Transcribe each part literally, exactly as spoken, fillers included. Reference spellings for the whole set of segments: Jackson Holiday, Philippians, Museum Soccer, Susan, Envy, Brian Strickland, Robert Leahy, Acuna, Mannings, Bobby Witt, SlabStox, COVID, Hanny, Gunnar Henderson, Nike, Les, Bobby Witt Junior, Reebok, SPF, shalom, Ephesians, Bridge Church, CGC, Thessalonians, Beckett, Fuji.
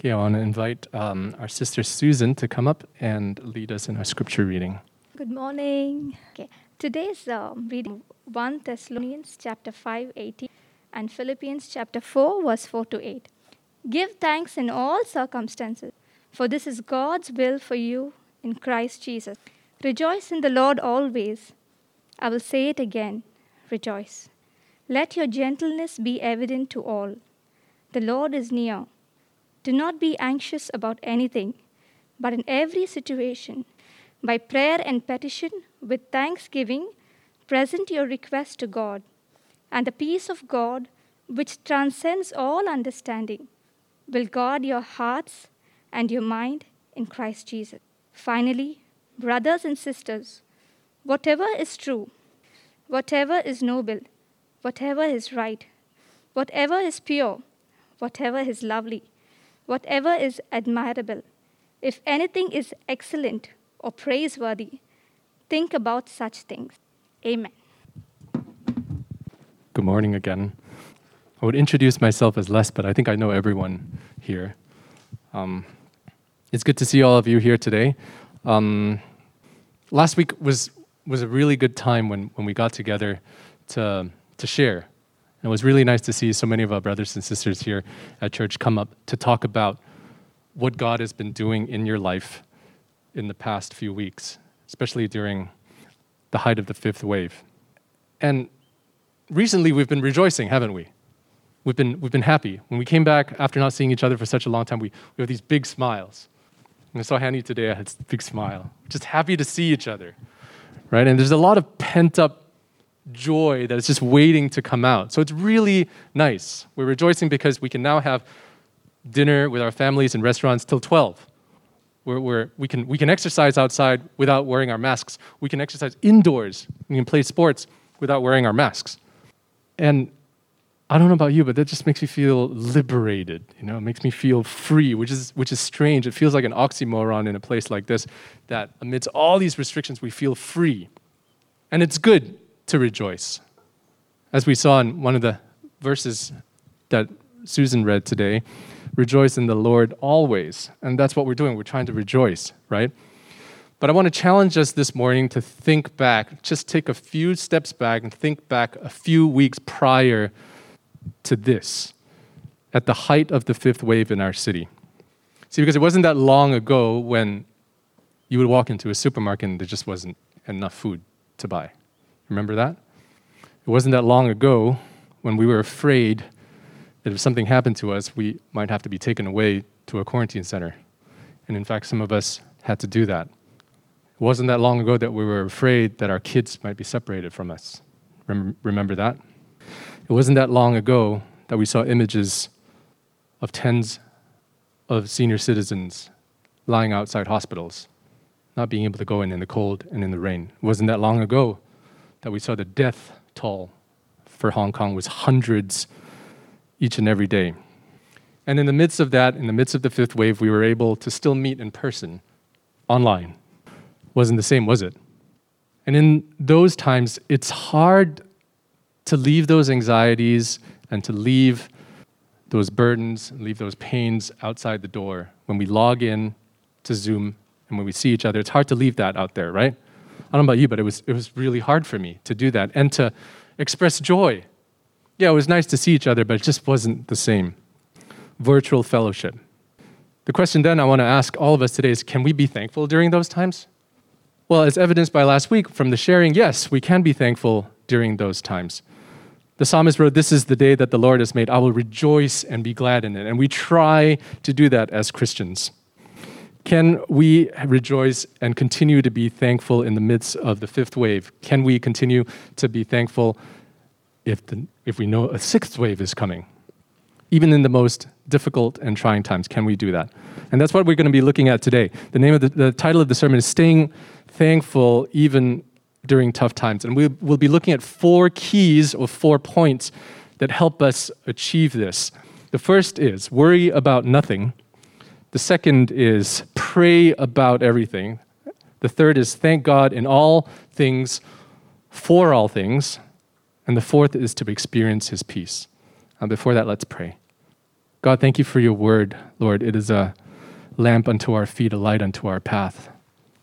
Okay, I want to invite um, our sister Susan to come up and lead us in our scripture reading. Good morning. Okay, today's um, reading First Thessalonians chapter five, eighteen, and Philippians chapter four, verse four to eight. Give thanks in all circumstances, for this is God's will for you in Christ Jesus. Rejoice in the Lord always. I will say it again, rejoice. Let your gentleness be evident to all. The Lord is near. Do not be anxious about anything, but in every situation, by prayer and petition, with thanksgiving, present your request to God. And the peace of God, which transcends all understanding, will guard your hearts and your mind in Christ Jesus. Finally, brothers and sisters, whatever is true, whatever is noble, whatever is right, whatever is pure, whatever is lovely, whatever is admirable, if anything is excellent or praiseworthy, think about such things. Amen. Good morning again. I would introduce myself as Les, but I think I know everyone here. Um, it's good to see all of you here today. Um, last week was was a really good time when, when we got together to to share. And it was really nice to see so many of our brothers and sisters here at church come up to talk about what God has been doing in your life in the past few weeks, especially during the height of the fifth wave. And recently we've been rejoicing, haven't we? We've been we've been happy. When we came back after not seeing each other for such a long time, we, we have these big smiles. When I saw Hanny today, I had a big smile. Just happy to see each other, right? And there's a lot of pent-up joy that is just waiting to come out. So it's really nice. We're rejoicing because we can now have dinner with our families in restaurants till twelve. We're, we're, we can we can exercise outside without wearing our masks. We can exercise indoors. We can play sports without wearing our masks. And I don't know about you, but that just makes me feel liberated. You know, it makes me feel free, which is which is strange. It feels like an oxymoron in a place like this, that amidst all these restrictions, we feel free. And it's good to rejoice. As we saw in one of the verses that Susan read today, rejoice in the Lord always. And that's what we're doing. We're trying to rejoice, right? But I want to challenge us this morning to think back, just take a few steps back and think back a few weeks prior to this, at the height of the fifth wave in our city. See, because it wasn't that long ago when you would walk into a supermarket and there just wasn't enough food to buy. Remember that? It wasn't that long ago when we were afraid that if something happened to us, we might have to be taken away to a quarantine center. And in fact, some of us had to do that. It wasn't that long ago that we were afraid that our kids might be separated from us. Rem- remember that? It wasn't that long ago that we saw images of tens of senior citizens lying outside hospitals, not being able to go in in the cold and in the rain. It wasn't that long ago that we saw the death toll for Hong Kong was hundreds each and every day. And in the midst of that, in the midst of the fifth wave, we were able to still meet in person, online. Wasn't the same, was it? And in those times, it's hard to leave those anxieties and to leave those burdens, leave those pains outside the door. When we log in to Zoom and when we see each other, it's hard to leave that out there, right? I don't know about you, but it was it was really hard for me to do that and to express joy. Yeah, it was nice to see each other, but it just wasn't the same. Virtual fellowship. The question then I want to ask all of us today is, can we be thankful during those times? Well, as evidenced by last week from the sharing, yes, we can be thankful during those times. The psalmist wrote, "This is the day that the Lord has made. I will rejoice and be glad in it." And we try to do that as Christians. Can we rejoice and continue to be thankful in the midst of the fifth wave? Can we continue to be thankful if the, if we know a sixth wave is coming? Even in the most difficult and trying times, can we do that? And that's what we're going to be looking at today. The name of the, the title of the sermon is Staying Thankful Even During Tough Times. And we'll, we'll be looking at four keys or four points that help us achieve this. The first is worry about nothing. The second is pray about everything. The third is thank God in all things, for all things. And the fourth is to experience his peace. And before that, let's pray. God, thank you for your word, Lord. It is a lamp unto our feet, a light unto our path.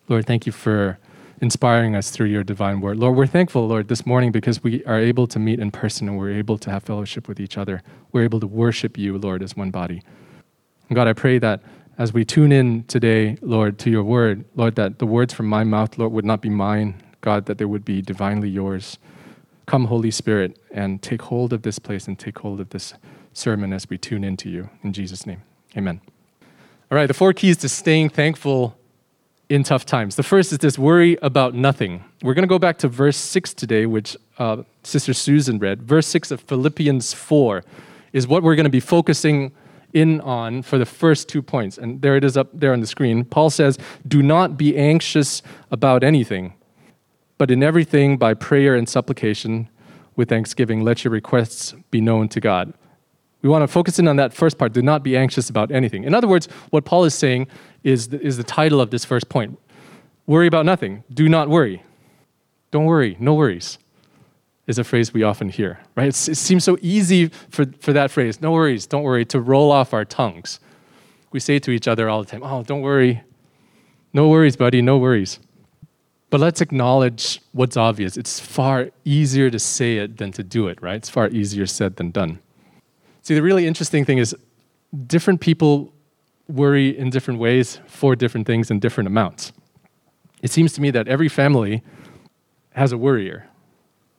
Lord, thank you for inspiring us through your divine word. Lord, we're thankful, Lord, this morning because we are able to meet in person and we're able to have fellowship with each other. We're able to worship you, Lord, as one body. And God, I pray that as we tune in today, Lord, to your word, Lord, that the words from my mouth, Lord, would not be mine, God, that they would be divinely yours. Come, Holy Spirit, and take hold of this place and take hold of this sermon as we tune into you. In Jesus' name, amen. All right, the four keys to staying thankful in tough times. The first is this: worry about nothing. We're going to go back to verse six today, which uh, Sister Susan read. Verse six of Philippians four is what we're going to be focusing in on for the first two points. And there it is up there on the screen. Paul says, "Do not be anxious about anything, but in everything by prayer and supplication with thanksgiving, let your requests be known to God." We want to focus in on that first part, do not be anxious about anything. In other words, what Paul is saying is the, is the title of this first point. Worry about nothing. Do not worry. Don't worry. No worries is a phrase we often hear, right? It's, it seems so easy for, for that phrase, no worries, don't worry, to roll off our tongues. We say to each other all the time, oh, don't worry. No worries, buddy, no worries. But let's acknowledge what's obvious. It's far easier to say it than to do it, right? It's far easier said than done. See, the really interesting thing is different people worry in different ways for different things in different amounts. It seems to me that every family has a worrier.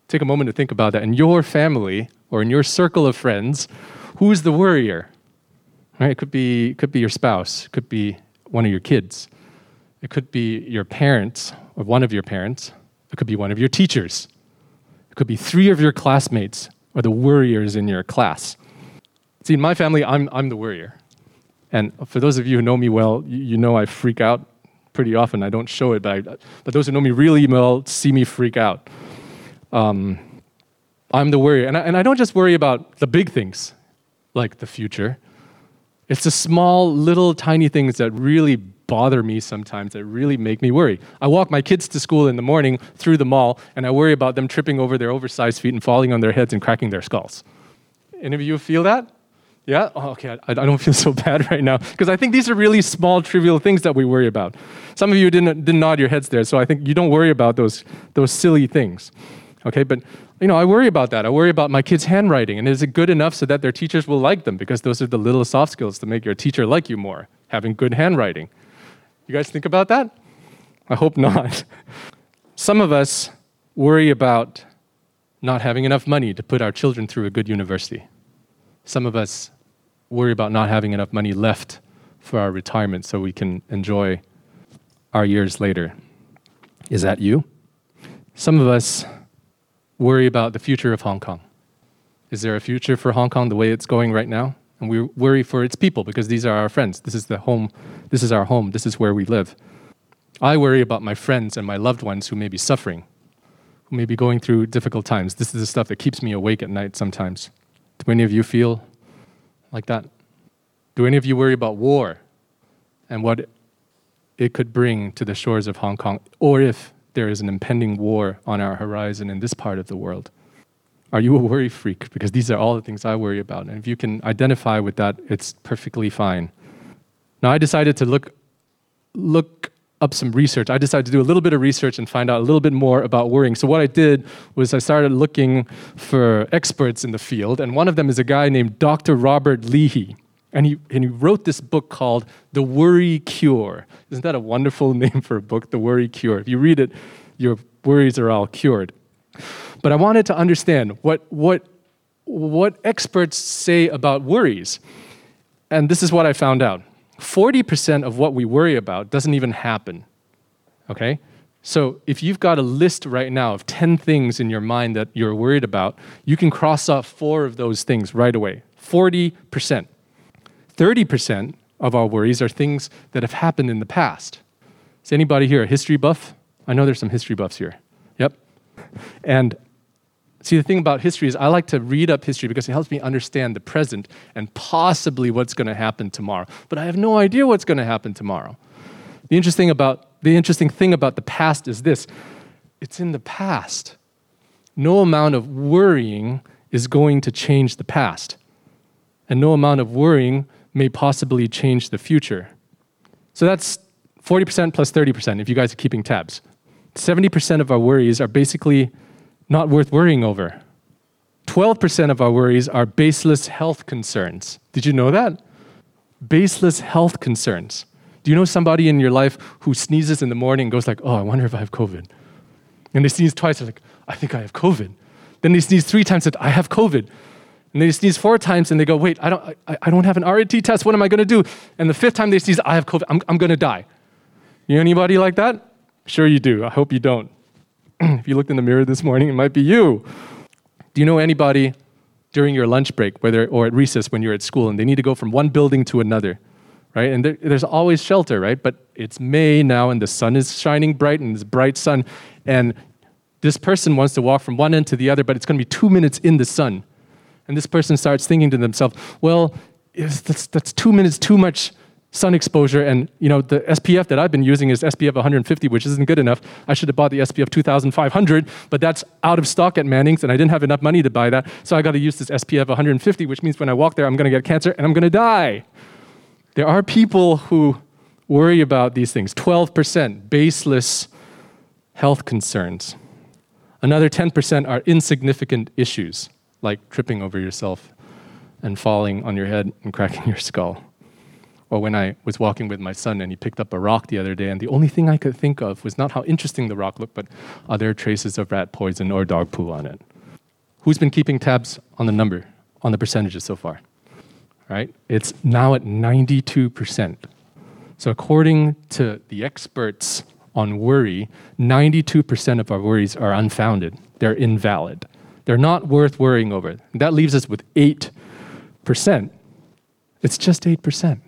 Take a moment to think about that. In your family or in your circle of friends, who's the worrier? Right? It could be, could be your spouse. It could be one of your kids. It could be your parents or one of your parents. It could be one of your teachers. It could be three of your classmates or the worriers in your class. See, in my family, I'm I'm the worrier. And for those of you who know me well, you, you know I freak out pretty often. I don't show it, but, I, but those who know me really well see me freak out. Um, I'm the worrier. And I, and I don't just worry about the big things, like the future. It's the small, little, tiny things that really bother me sometimes, that really make me worry. I walk my kids to school in the morning through the mall, and I worry about them tripping over their oversized feet and falling on their heads and cracking their skulls. Any of you feel that? Yeah? Oh, okay, I, I don't feel so bad right now, because I think these are really small, trivial things that we worry about. Some of you didn't, didn't nod your heads there, so I think you don't worry about those, those silly things, okay? But, you know, I worry about that. I worry about my kids' handwriting, and is it good enough so that their teachers will like them? Because those are the little soft skills to make your teacher like you more, having good handwriting. You guys think about that? I hope not. Some of us worry about not having enough money to put our children through a good university. Some of us worry about not having enough money left for our retirement so we can enjoy our years later. Is that you? Some of us worry about the future of Hong Kong. Is there a future for Hong Kong the way it's going right now? And we worry for its people because these are our friends. This is the home. This is our home. This is where we live. I worry about my friends and my loved ones who may be suffering, who may be going through difficult times. This is the stuff that keeps me awake at night sometimes. Do any of you feel like that? Do any of you worry about war and what it could bring to the shores of Hong Kong, or if there is an impending war on our horizon in this part of the world? Are you a worry freak? Because these are all the things I worry about. And if you can identify with that, it's perfectly fine. Now, I decided to look, look up some research. I decided to do a little bit of research and find out a little bit more about worrying. So what I did was I started looking for experts in the field, and one of them is a guy named Doctor Robert Leahy. And he, and he wrote this book called The Worry Cure. Isn't that a wonderful name for a book, The Worry Cure? If you read it, your worries are all cured. But I wanted to understand what, what, what experts say about worries. And this is what I found out. forty percent of what we worry about doesn't even happen, okay? So if you've got a list right now of ten things in your mind that you're worried about, you can cross off four of those things right away, forty percent. thirty percent of our worries are things that have happened in the past. Is anybody here a history buff? I know there's some history buffs here. Yep. And see, the thing about history is I like to read up history because it helps me understand the present and possibly what's going to happen tomorrow. But I have no idea what's going to happen tomorrow. The interesting about the interesting thing about the past is this. It's in the past. No amount of worrying is going to change the past. and no amount of worrying may possibly change the future. So that's forty percent plus thirty percent, if you guys are keeping tabs. seventy percent of our worries are basically not worth worrying over. twelve percent of our worries are baseless health concerns. Did you know that? Baseless health concerns. Do you know somebody in your life who sneezes in the morning and goes like, oh, I wonder if I have COVID? And they sneeze twice, they're like, I think I have COVID. Then they sneeze three times, and I have COVID. And they sneeze four times, and they go, wait, I don't I, I don't have an R A T test, what am I going to do? And the fifth time they sneeze, I have COVID, I'm, I'm going to die. You know anybody like that? Sure you do, I hope you don't. If you looked in the mirror this morning, it might be you. Do you know anybody during your lunch break whether or at recess when you're at school and they need to go from one building to another, right? And there, there's always shelter, right? But it's May now, and the sun is shining bright, and it's bright sun, and this person wants to walk from one end to the other, but it's going to be two minutes in the sun. And this person starts thinking to themselves, well, that's, that's two minutes too much sun exposure, and you know the S P F that I've been using is S P F one hundred fifty, which isn't good enough. I should have bought the S P F two thousand five hundred, but that's out of stock at Mannings, and I didn't have enough money to buy that, so I got to use this S P F one hundred fifty, which means when I walk there, I'm going to get cancer, and I'm going to die. There are people who worry about these things. twelve percent baseless health concerns. Another ten percent are insignificant issues, like tripping over yourself and falling on your head and cracking your skull. Or when I was walking with my son and he picked up a rock the other day, and the only thing I could think of was not how interesting the rock looked, but are there traces of rat poison or dog poo on it? Who's been keeping tabs on the number, on the percentages so far? All right, it's now at ninety-two percent. So according to the experts on worry, ninety-two percent of our worries are unfounded. They're invalid. They're not worth worrying over. That leaves us with eight percent. It's just eight percent.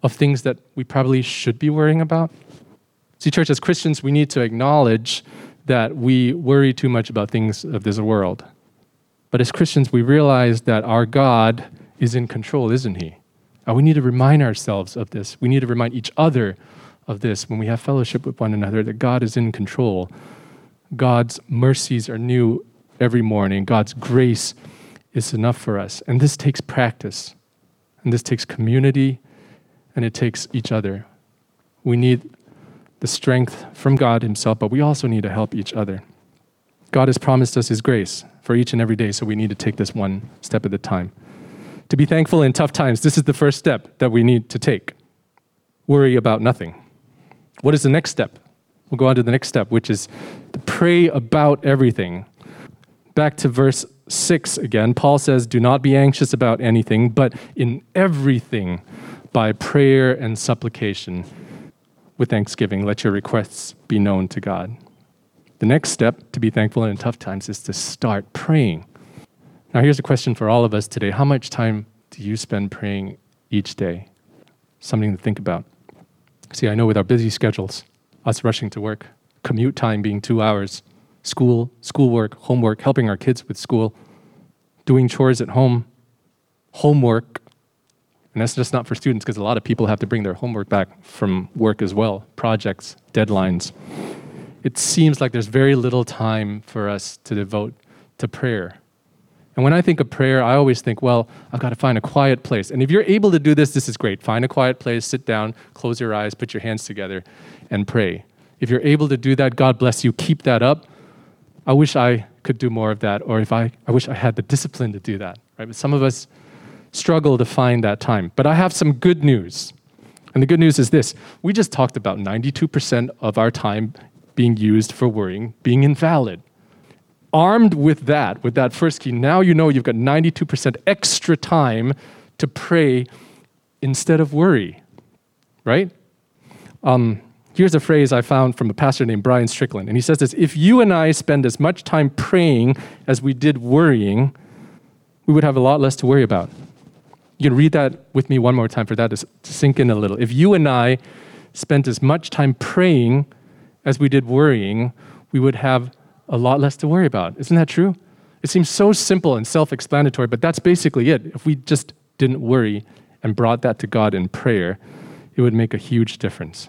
Of things that we probably should be worrying about. See, church, as Christians, we need to acknowledge that we worry too much about things of this world. But as Christians, we realize that our God is in control, isn't he? And we need to remind ourselves of this. We need to remind each other of this when we have fellowship with one another, that God is in control. God's mercies are new every morning. God's grace is enough for us. And this takes practice. And this takes community. And it takes each other. We need the strength from God himself, but we also need to help each other. God has promised us his grace for each and every day, so we need to take this one step at a time. To be thankful in tough times, this is the first step that we need to take. Worry about nothing. What is the next step? We'll go on to the next step, which is to pray about everything. Back to verse six again, Paul says, do not be anxious about anything, but in everything, by prayer and supplication, with thanksgiving, let your requests be known to God. The next step to be thankful in tough times is to start praying. Now, here's a question for all of us today. How much time do you spend praying each day? Something to think about. See, I know with our busy schedules, us rushing to work, commute time being two hours, school, schoolwork, homework, helping our kids with school, doing chores at home, homework. And that's just not for students, because a lot of people have to bring their homework back from work as well, projects, deadlines. It seems like there's very little time for us to devote to prayer. And when I think of prayer, I always think, well, I've got to find a quiet place. And if you're able to do this, this is great. Find a quiet place, sit down, close your eyes, put your hands together, and pray. If you're able to do that, God bless you. Keep that up. I wish I could do more of that, or if I, I wish I had the discipline to do that. Right? But some of us struggle to find that time. But I have some good news. And the good news is this. We just talked about ninety-two percent of our time being used for worrying, being invalid. Armed with that, with that first key, now you know you've got ninety-two percent extra time to pray instead of worry, right? Um, here's a phrase I found from a pastor named Brian Strickland, and he says this, if you and I spend as much time praying as we did worrying, we would have a lot less to worry about. You can read that with me one more time for that to sink in a little. If you and I spent as much time praying as we did worrying, we would have a lot less to worry about. Isn't that true? It seems so simple and self-explanatory, but that's basically it. If we just didn't worry and brought that to God in prayer, it would make a huge difference.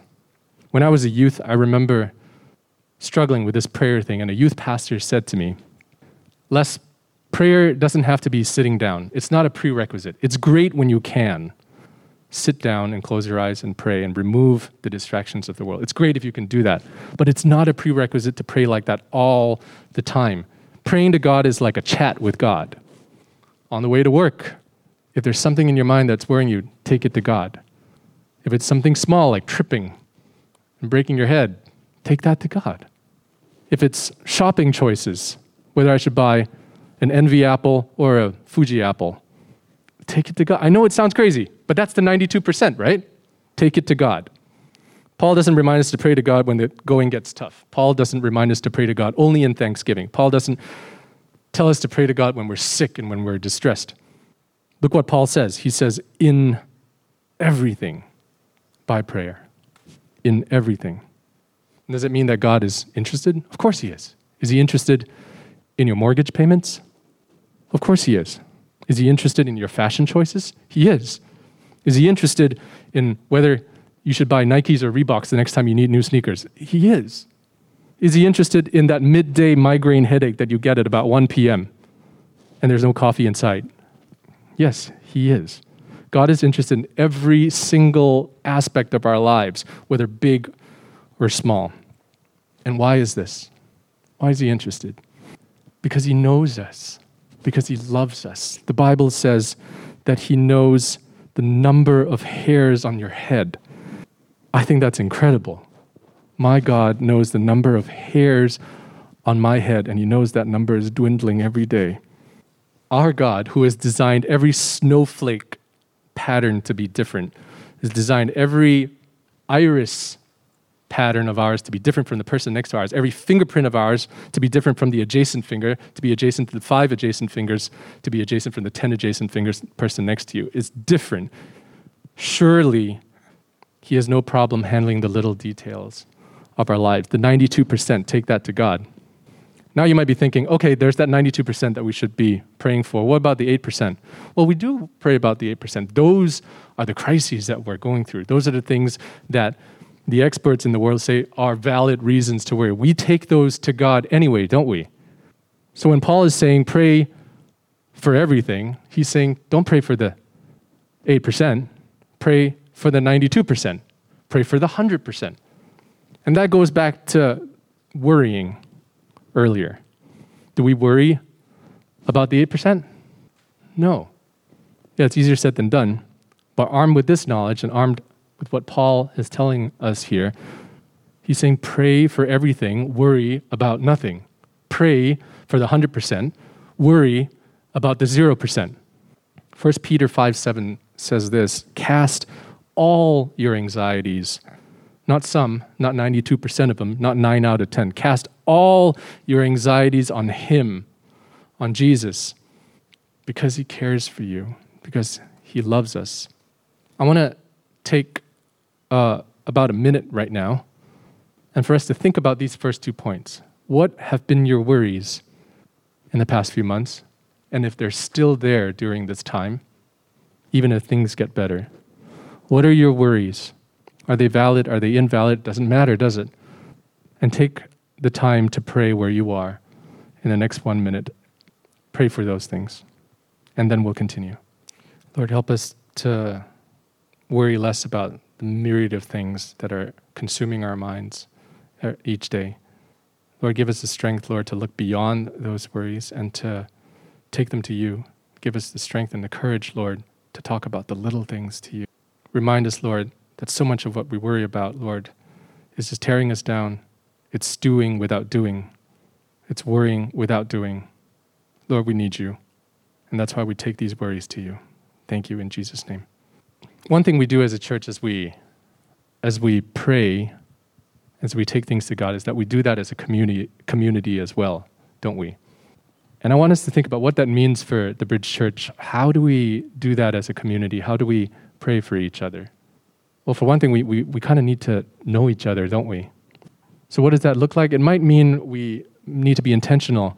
When I was a youth, I remember struggling with this prayer thing, and a youth pastor said to me, Les, Prayer doesn't have to be sitting down. It's not a prerequisite. It's great when you can sit down and close your eyes and pray and remove the distractions of the world. It's great if you can do that, but it's not a prerequisite to pray like that all the time. Praying to God is like a chat with God. On the way to work, if there's something in your mind that's worrying you, take it to God. If it's something small like tripping and breaking your head, take that to God. If it's shopping choices, whether I should buy an Envy apple or a Fuji apple, take it to God. I know it sounds crazy, but that's the ninety-two percent, right? Take it to God. Paul doesn't remind us to pray to God when the going gets tough. Paul doesn't remind us to pray to God only in thanksgiving. Paul doesn't tell us to pray to God when we're sick and when we're distressed. Look what Paul says. He says, in everything by prayer. In everything. And does it mean that God is interested? Of course he is. Is he interested in your mortgage payments? Of course he is. Is he interested in your fashion choices? He is. Is he interested in whether you should buy Nikes or Reeboks the next time you need new sneakers? He is. Is he interested in that midday migraine headache that you get at about one p.m. and there's no coffee in sight? Yes, he is. God is interested in every single aspect of our lives, whether big or small. And why is this? Why is he interested? Because he knows us. Because he loves us. The Bible says that he knows the number of hairs on your head. I think that's incredible. My God knows the number of hairs on my head, and he knows that number is dwindling every day. Our God, who has designed every snowflake pattern to be different, has designed every iris pattern of ours to be different from the person next to ours, every fingerprint of ours to be different from the adjacent finger, to be adjacent to the five adjacent fingers, to be adjacent from the ten adjacent fingers person next to you. It's different. Surely, he has no problem handling the little details of our lives. The ninety-two percent, take that to God. Now you might be thinking, okay, there's that ninety-two percent that we should be praying for. What about the eight percent? Well, we do pray about the eight percent. Those are the crises that we're going through. Those are the things that the experts in the world say are valid reasons to worry. We take those to God anyway, don't we? So when Paul is saying pray for everything, he's saying don't pray for the eight percent, pray for the ninety-two percent, pray for the one hundred percent. And that goes back to worrying earlier. Do we worry about the eight percent? No. Yeah, it's easier said than done, but armed with this knowledge and armed with what Paul is telling us here, he's saying pray for everything, worry about nothing. Pray for the one hundred percent, worry about the zero percent. First Peter five seven says this, cast all your anxieties, not some, not ninety-two percent of them, not nine out of ten. Cast all your anxieties on him, on Jesus, because he cares for you, because he loves us. I want to take Uh, about a minute right now, and for us to think about these first two points. What have been your worries in the past few months? And if they're still there during this time, even if things get better, what are your worries? Are they valid? Are they invalid? Doesn't matter, does it? And take the time to pray where you are in the next one minute. Pray for those things, and then we'll continue. Lord, help us to worry less about the myriad of things that are consuming our minds each day. Lord, give us the strength, Lord, to look beyond those worries and to take them to you. Give us the strength and the courage, Lord, to talk about the little things to you. Remind us, Lord, that so much of what we worry about, Lord, is just tearing us down. It's stewing without doing. It's worrying without doing. Lord, we need you. And that's why we take these worries to you. Thank you in Jesus' name. One thing we do as a church as we as we pray, as we take things to God, is that we do that as a community community as well, don't we? And I want us to think about what that means for the Bridge Church. How do we do that as a community? How do we pray for each other? Well, for one thing, we, we, we kind of need to know each other, don't we? So what does that look like? It might mean we need to be intentional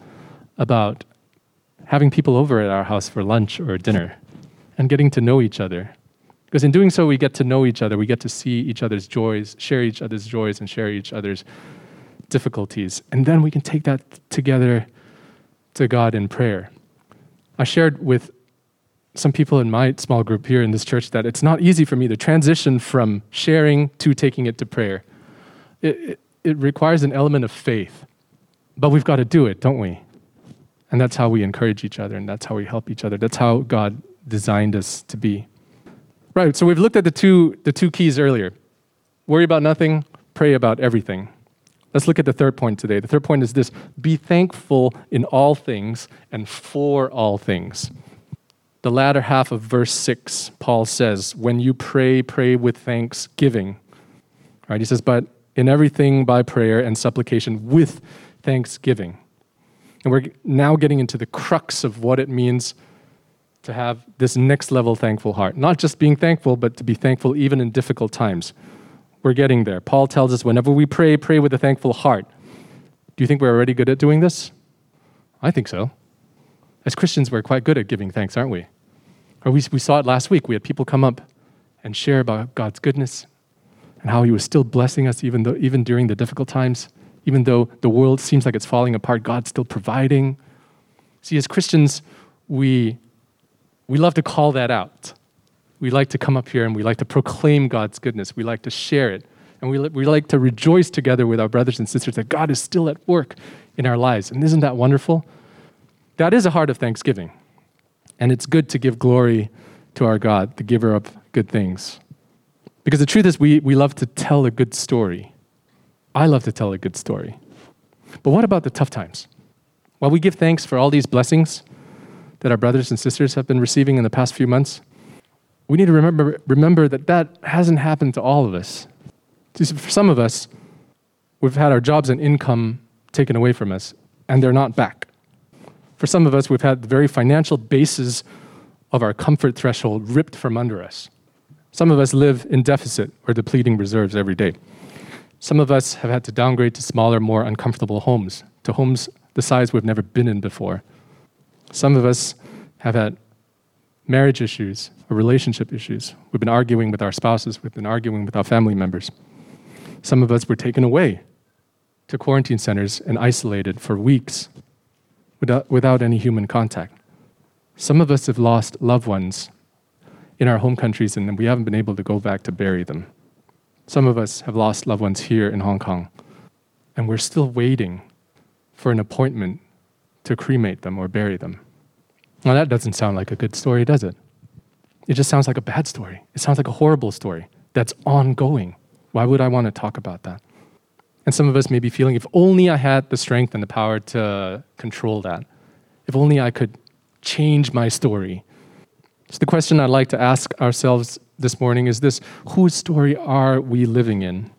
about having people over at our house for lunch or dinner and getting to know each other. Because in doing so, we get to know each other, we get to see each other's joys, share each other's joys, and share each other's difficulties. And then we can take that together to God in prayer. I shared with some people in my small group here in this church that it's not easy for me to transition from sharing to taking it to prayer. It, it, it requires an element of faith, but we've got to do it, don't we? And that's how we encourage each other, and that's how we help each other. That's how God designed us to be. Right, so we've looked at the two, the two keys earlier. Worry about nothing, pray about everything. Let's look at the third point today. The third point is this: be thankful in all things and for all things. The latter half of verse six, Paul says, when you pray, pray with thanksgiving. All right, he says, but in everything by prayer and supplication with thanksgiving. And we're now getting into the crux of what it means to have this next level thankful heart. Not just being thankful, but to be thankful even in difficult times. We're getting there. Paul tells us whenever we pray, pray with a thankful heart. Do you think we're already good at doing this? I think so. As Christians, we're quite good at giving thanks, aren't we? Or we, we saw it last week. We had people come up and share about God's goodness and how he was still blessing us even though even during the difficult times. Even though the world seems like it's falling apart, God's still providing. See, as Christians, we we love to call that out. We like to come up here and we like to proclaim God's goodness. We like to share it. And we we like to rejoice together with our brothers and sisters that God is still at work in our lives. And isn't that wonderful? That is a heart of thanksgiving. And it's good to give glory to our God, the giver of good things. Because the truth is, we, we love to tell a good story. I love to tell a good story. But what about the tough times? While we give thanks for all these blessings that our brothers and sisters have been receiving in the past few months, we need to remember, remember that that hasn't happened to all of us. For some of us, we've had our jobs and income taken away from us, and they're not back. For some of us, we've had the very financial basis of our comfort threshold ripped from under us. Some of us live in deficit or depleting reserves every day. Some of us have had to downgrade to smaller, more uncomfortable homes, to homes the size we've never been in before. Some of us have had marriage issues or relationship issues. We've been arguing with our spouses. We've been arguing with our family members. Some of us were taken away to quarantine centers and isolated for weeks without, without any human contact. Some of us have lost loved ones in our home countries, and we haven't been able to go back to bury them. Some of us have lost loved ones here in Hong Kong, and we're still waiting for an appointment to cremate them or bury them. Now, that doesn't sound like a good story, does it? It just sounds like a bad story. It sounds like a horrible story that's ongoing. Why would I want to talk about that? And some of us may be feeling, if only I had the strength and the power to control that. If only I could change my story. So the question I'd like to ask ourselves this morning is this: whose story are we living in?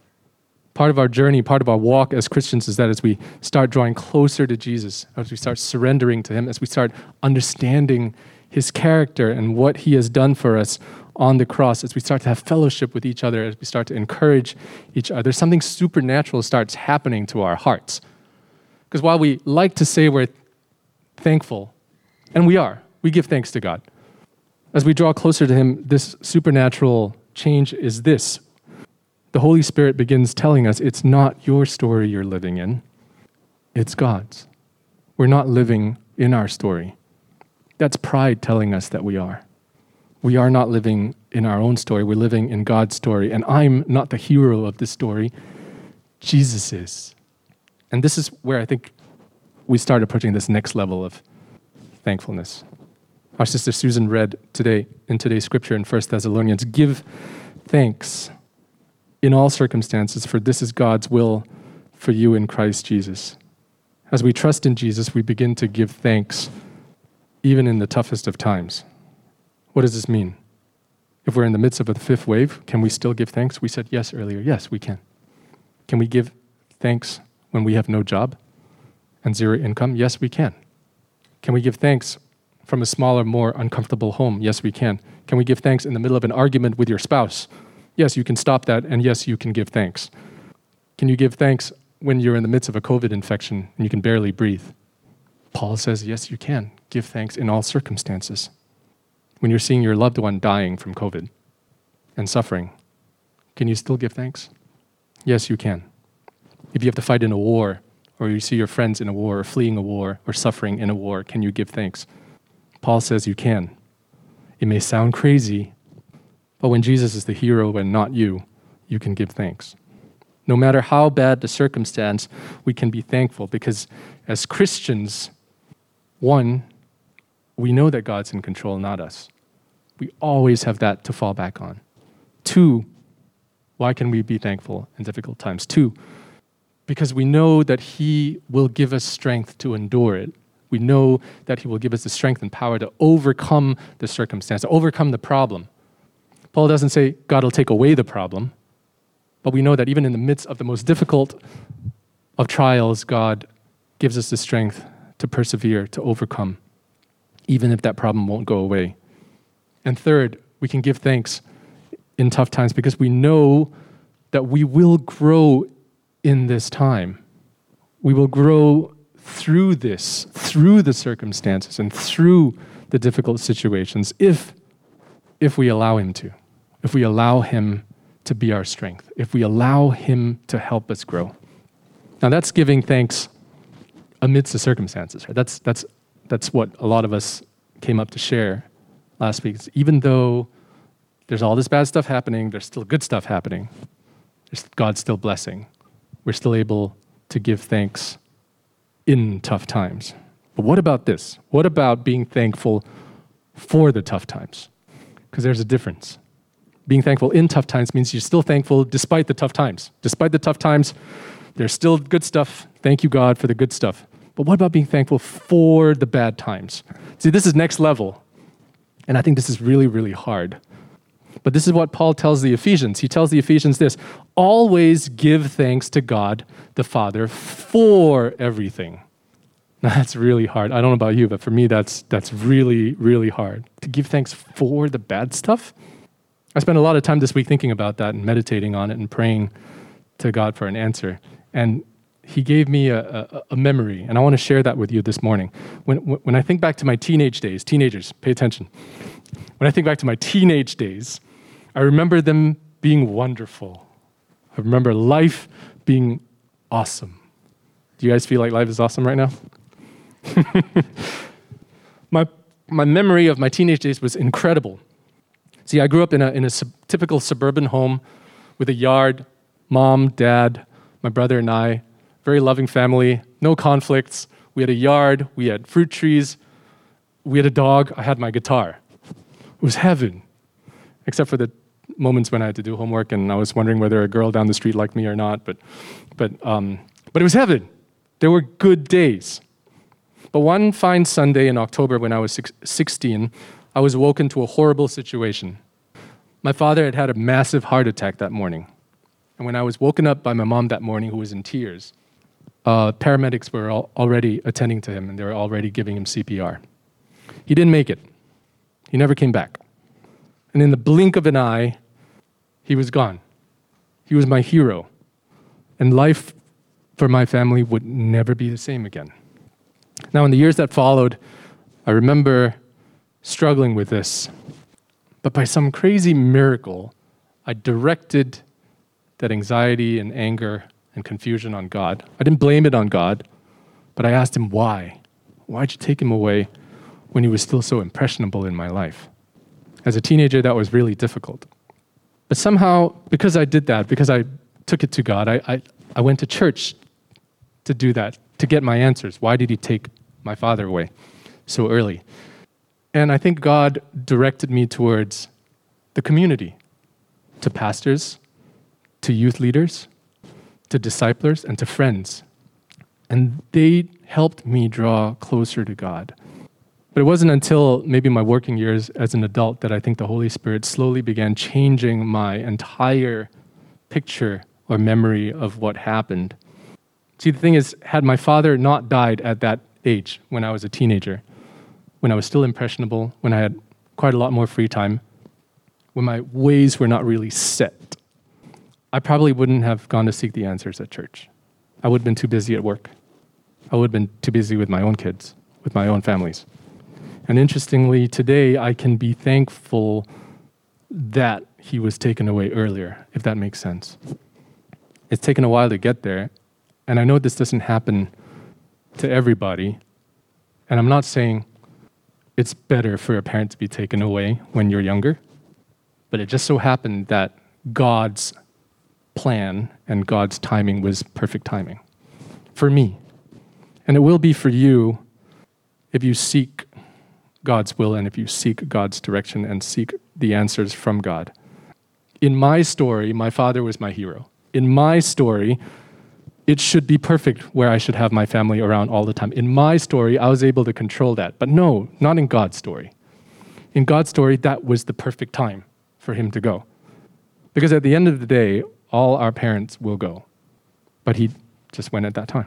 Part of our journey, part of our walk as Christians is that as we start drawing closer to Jesus, as we start surrendering to him, as we start understanding his character and what he has done for us on the cross, as we start to have fellowship with each other, as we start to encourage each other, something supernatural starts happening to our hearts. Because while we like to say we're thankful, and we are, we give thanks to God, as we draw closer to him, this supernatural change is this: the Holy Spirit begins telling us it's not your story you're living in, it's God's. We're not living in our story. That's pride telling us that we are. We are not living in our own story, we're living in God's story, and I'm not the hero of this story, Jesus is. And this is where I think we start approaching this next level of thankfulness. Our sister Susan read today in today's scripture in First Thessalonians, give thanks in all circumstances, for this is God's will for you in Christ Jesus. As we trust in Jesus, we begin to give thanks even in the toughest of times. What does this mean? If we're in the midst of a fifth wave, can we still give thanks? We said yes earlier. Yes, we can. Can we give thanks when we have no job and zero income? Yes, we can. Can we give thanks from a smaller, more uncomfortable home? Yes, we can. Can we give thanks in the middle of an argument with your spouse? Yes, you can stop that, and yes, you can give thanks. Can you give thanks when you're in the midst of a COVID infection and you can barely breathe? Paul says, yes, you can. Give thanks in all circumstances. When you're seeing your loved one dying from COVID and suffering, can you still give thanks? Yes, you can. If you have to fight in a war, or you see your friends in a war, or fleeing a war, or suffering in a war, can you give thanks? Paul says you can. It may sound crazy, but when Jesus is the hero and not you, you can give thanks. No matter how bad the circumstance, we can be thankful because as Christians, one, we know that God's in control, not us. We always have that to fall back on. Two, why can we be thankful in difficult times? Two, because we know that He will give us strength to endure it. We know that He will give us the strength and power to overcome the circumstance, to overcome the problem. Paul doesn't say God will take away the problem, but we know that even in the midst of the most difficult of trials, God gives us the strength to persevere, to overcome, even if that problem won't go away. And third, we can give thanks in tough times because we know that we will grow in this time. We will grow through this, through the circumstances and through the difficult situations if, if we allow Him to, if we allow Him to be our strength, if we allow Him to help us grow. Now that's giving thanks amidst the circumstances, right? That's, that's, that's what a lot of us came up to share last week. It's even though there's all this bad stuff happening, there's still good stuff happening. There's, God's still blessing. We're still able to give thanks in tough times. But what about this? What about being thankful for the tough times? Because there's a difference. Being thankful in tough times means you're still thankful despite the tough times. Despite the tough times, there's still good stuff. Thank you, God, for the good stuff. But what about being thankful for the bad times? See, this is next level. And I think this is really, really hard. But this is what Paul tells the Ephesians. He tells the Ephesians this: always give thanks to God the Father for everything. Now, that's really hard. I don't know about you, but for me, that's that's really, really hard. To give thanks for the bad stuff? I spent a lot of time this week thinking about that and meditating on it and praying to God for an answer. And He gave me a, a, a memory, and I want to share that with you this morning. When, when I think back to my teenage days, teenagers, pay attention. When I think back to my teenage days, I remember them being wonderful. I remember life being awesome. Do you guys feel like life is awesome right now? my my memory of my teenage days was incredible. See, I grew up in a in a sub, typical suburban home with a yard, mom, dad, my brother and I, very loving family, no conflicts. We had a yard, we had fruit trees, we had a dog, I had my guitar. It was heaven, except for the moments when I had to do homework and I was wondering whether a girl down the street liked me or not, but but um, but it was heaven. There were good days. But one fine Sunday in October when I was sixteen, I was woken to a horrible situation. My father had had a massive heart attack that morning. And when I was woken up by my mom that morning, who was in tears, uh, paramedics were al- already attending to him and they were already giving him C P R. He didn't make it. He never came back. And in the blink of an eye, he was gone. He was my hero. And life for my family would never be the same again. Now, in the years that followed, I remember struggling with this, but by some crazy miracle, I directed that anxiety and anger and confusion on God. I didn't blame it on God, but I asked Him why. Why'd you take him away when he was still so impressionable in my life? As a teenager, that was really difficult. But somehow, because I did that, because I took it to God, I, I, I went to church to do that, to get my answers. Why did He take my father away so early? And I think God directed me towards the community, to pastors, to youth leaders, to disciplers, and to friends. And they helped me draw closer to God. But it wasn't until maybe my working years as an adult that I think the Holy Spirit slowly began changing my entire picture or memory of what happened. See, the thing is, had my father not died at that age when I was a teenager, when I was still impressionable, when I had quite a lot more free time, when my ways were not really set, I probably wouldn't have gone to seek the answers at church. I would have been too busy at work. I would have been too busy with my own kids, with my own families. And interestingly, today I can be thankful that he was taken away earlier, if that makes sense. It's taken a while to get there, and I know this doesn't happen to everybody, and I'm not saying it's better for a parent to be taken away when you're younger. But it just so happened that God's plan and God's timing was perfect timing for me. And it will be for you if you seek God's will and if you seek God's direction and seek the answers from God. In my story, my father was my hero. In my story, it should be perfect where I should have my family around all the time. In my story, I was able to control that. But no, not in God's story. In God's story, that was the perfect time for him to go. Because at the end of the day, all our parents will go. But he just went at that time.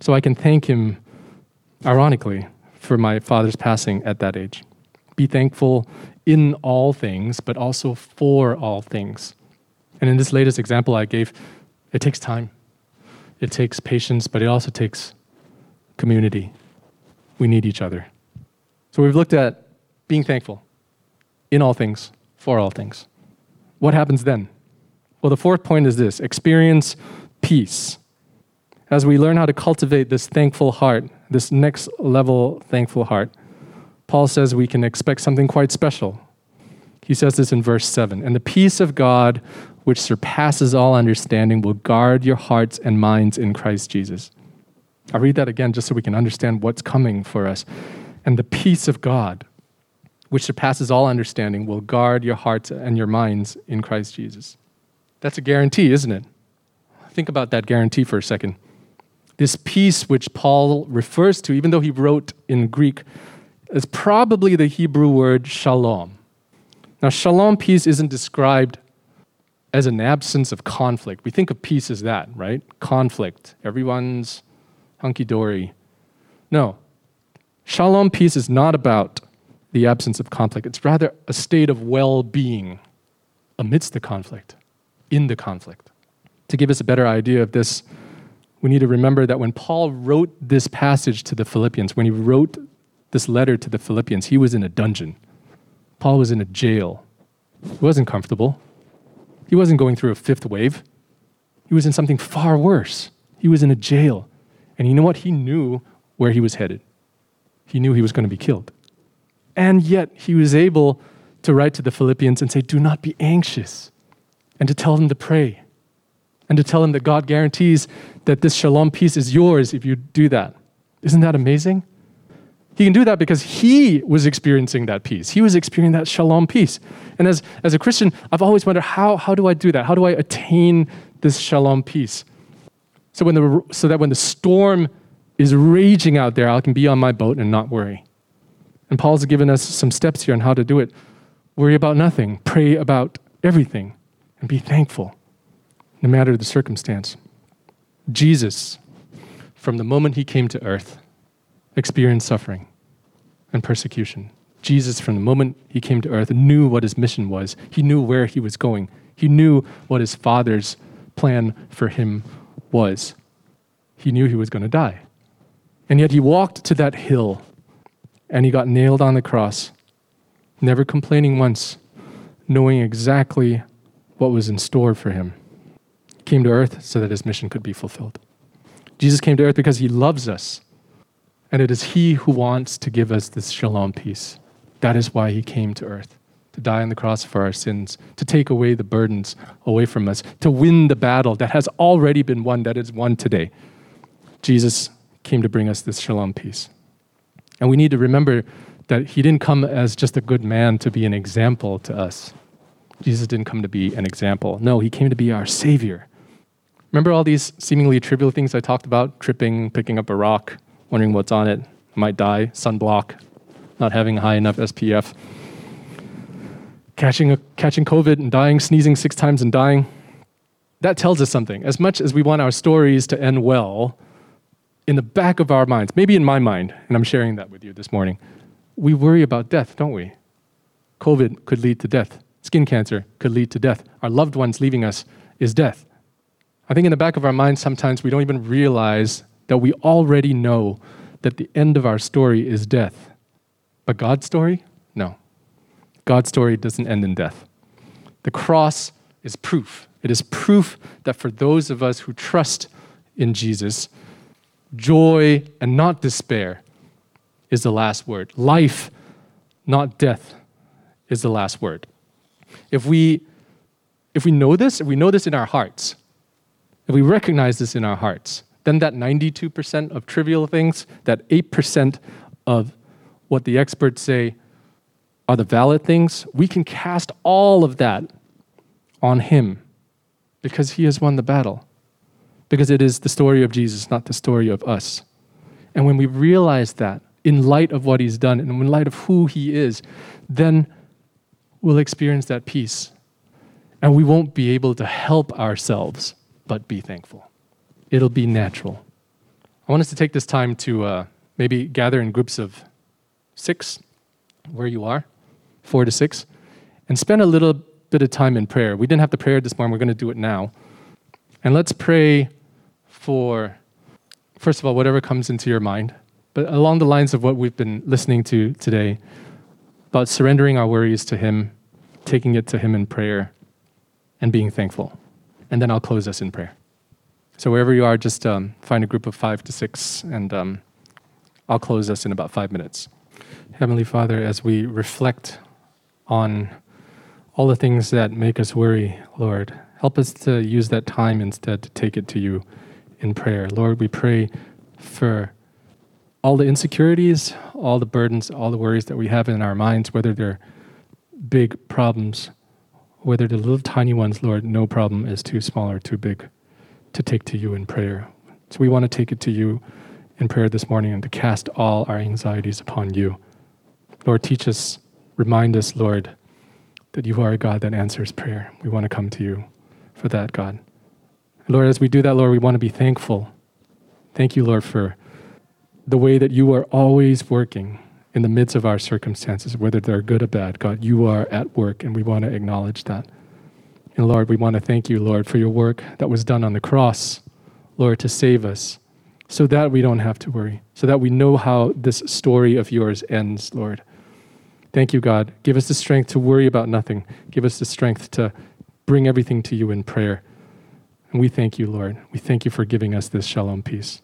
So I can thank him, ironically, for my father's passing at that age. Be thankful in all things, but also for all things. And in this latest example I gave, it takes time. It takes patience, but it also takes community. We need each other. So we've looked at being thankful in all things, for all things. What happens then? Well, the fourth point is this: experience peace. As we learn how to cultivate this thankful heart, this next level thankful heart, Paul says we can expect something quite special. He says this in verse seven, "And the peace of God, which surpasses all understanding, will guard your hearts and minds in Christ Jesus." I'll read that again just so we can understand what's coming for us. "And the peace of God, which surpasses all understanding, will guard your hearts and your minds in Christ Jesus." That's a guarantee, isn't it? Think about that guarantee for a second. This peace which Paul refers to, even though he wrote in Greek, is probably the Hebrew word shalom. Now, shalom peace isn't described as an absence of conflict. We think of peace as that, right? Conflict. Everyone's hunky-dory. No. Shalom peace is not about the absence of conflict. It's rather a state of well-being amidst the conflict, in the conflict. To give us a better idea of this, we need to remember that when Paul wrote this passage to the Philippians, when he wrote this letter to the Philippians, he was in a dungeon. Paul was in a jail. He wasn't comfortable. He wasn't going through a fifth wave. He was in something far worse. He was in a jail. And you know what? He knew where he was headed. He knew he was going to be killed. And yet he was able to write to the Philippians and say, "Do not be anxious," and to tell them to pray, and to tell them that God guarantees that this shalom peace is yours if you do that. Isn't that amazing? He can do that because he was experiencing that peace. He was experiencing that shalom peace. And as, as a Christian, I've always wondered, how, how do I do that? How do I attain this shalom peace? So when the so that when the storm is raging out there, I can be on my boat and not worry. And Paul's given us some steps here on how to do it. Worry about nothing. Pray about everything. And be thankful, no matter the circumstance. Jesus, from the moment he came to earth, experienced suffering and persecution. Jesus, from the moment he came to earth, knew what his mission was. He knew where he was going. He knew what his Father's plan for him was. He knew he was going to die. And yet he walked to that hill, and he got nailed on the cross, never complaining once, knowing exactly what was in store for him. He came to earth so that his mission could be fulfilled. Jesus came to earth because he loves us. And it is he who wants to give us this shalom peace. That is why he came to earth, to die on the cross for our sins, to take away the burdens away from us, to win the battle that has already been won, that is won today. Jesus came to bring us this shalom peace. And we need to remember that he didn't come as just a good man to be an example to us. Jesus didn't come to be an example. No, he came to be our Savior. Remember all these seemingly trivial things I talked about? Tripping, picking up a rock, wondering what's on it, might die, sunblock, not having a high enough S P F, catching a, catching COVID and dying, sneezing six times and dying. That tells us something. As much as we want our stories to end well, in the back of our minds, maybe in my mind, and I'm sharing that with you this morning, we worry about death, don't we? COVID could lead to death. Skin cancer could lead to death. Our loved ones leaving us is death. I think in the back of our minds, sometimes we don't even realize that we already know that the end of our story is death. But God's story? No. God's story doesn't end in death. The cross is proof. It is proof that for those of us who trust in Jesus, joy and not despair is the last word. Life, not death, is the last word. If we, if we know this, if we know this in our hearts, if we recognize this in our hearts, then that ninety-two percent of trivial things, that eight percent of what the experts say are the valid things, we can cast all of that on him because he has won the battle. Because it is the story of Jesus, not the story of us. And when we realize that, in light of what he's done and in light of who he is, then we'll experience that peace. And we won't be able to help ourselves but be thankful. It'll be natural. I want us to take this time to uh, maybe gather in groups of six, where you are, four to six, and spend a little bit of time in prayer. We didn't have the prayer this morning. We're going to do it now. And let's pray for, first of all, whatever comes into your mind, but along the lines of what we've been listening to today, about surrendering our worries to him, taking it to him in prayer, and being thankful. And then I'll close us in prayer. So wherever you are, just um, find a group of five to six, and um, I'll close us in about five minutes. Heavenly Father, as we reflect on all the things that make us worry, Lord, help us to use that time instead to take it to you in prayer. Lord, we pray for all the insecurities, all the burdens, all the worries that we have in our minds, whether they're big problems, whether they're little tiny ones, Lord, no problem is too small or too big to take to you in prayer. So we want to take it to you in prayer this morning and to cast all our anxieties upon you. Lord, teach us, remind us, Lord, that you are a God that answers prayer. We want to come to you for that, God. Lord, as we do that, Lord, we want to be thankful. Thank you, Lord, for the way that you are always working in the midst of our circumstances, whether they're good or bad. God, you are at work, and we want to acknowledge that. And Lord, we want to thank you, Lord, for your work that was done on the cross, Lord, to save us, so that we don't have to worry, so that we know how this story of yours ends, Lord. Thank you, God. Give us the strength to worry about nothing. Give us the strength to bring everything to you in prayer. And we thank you, Lord. We thank you for giving us this shalom peace.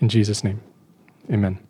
In Jesus' name, amen.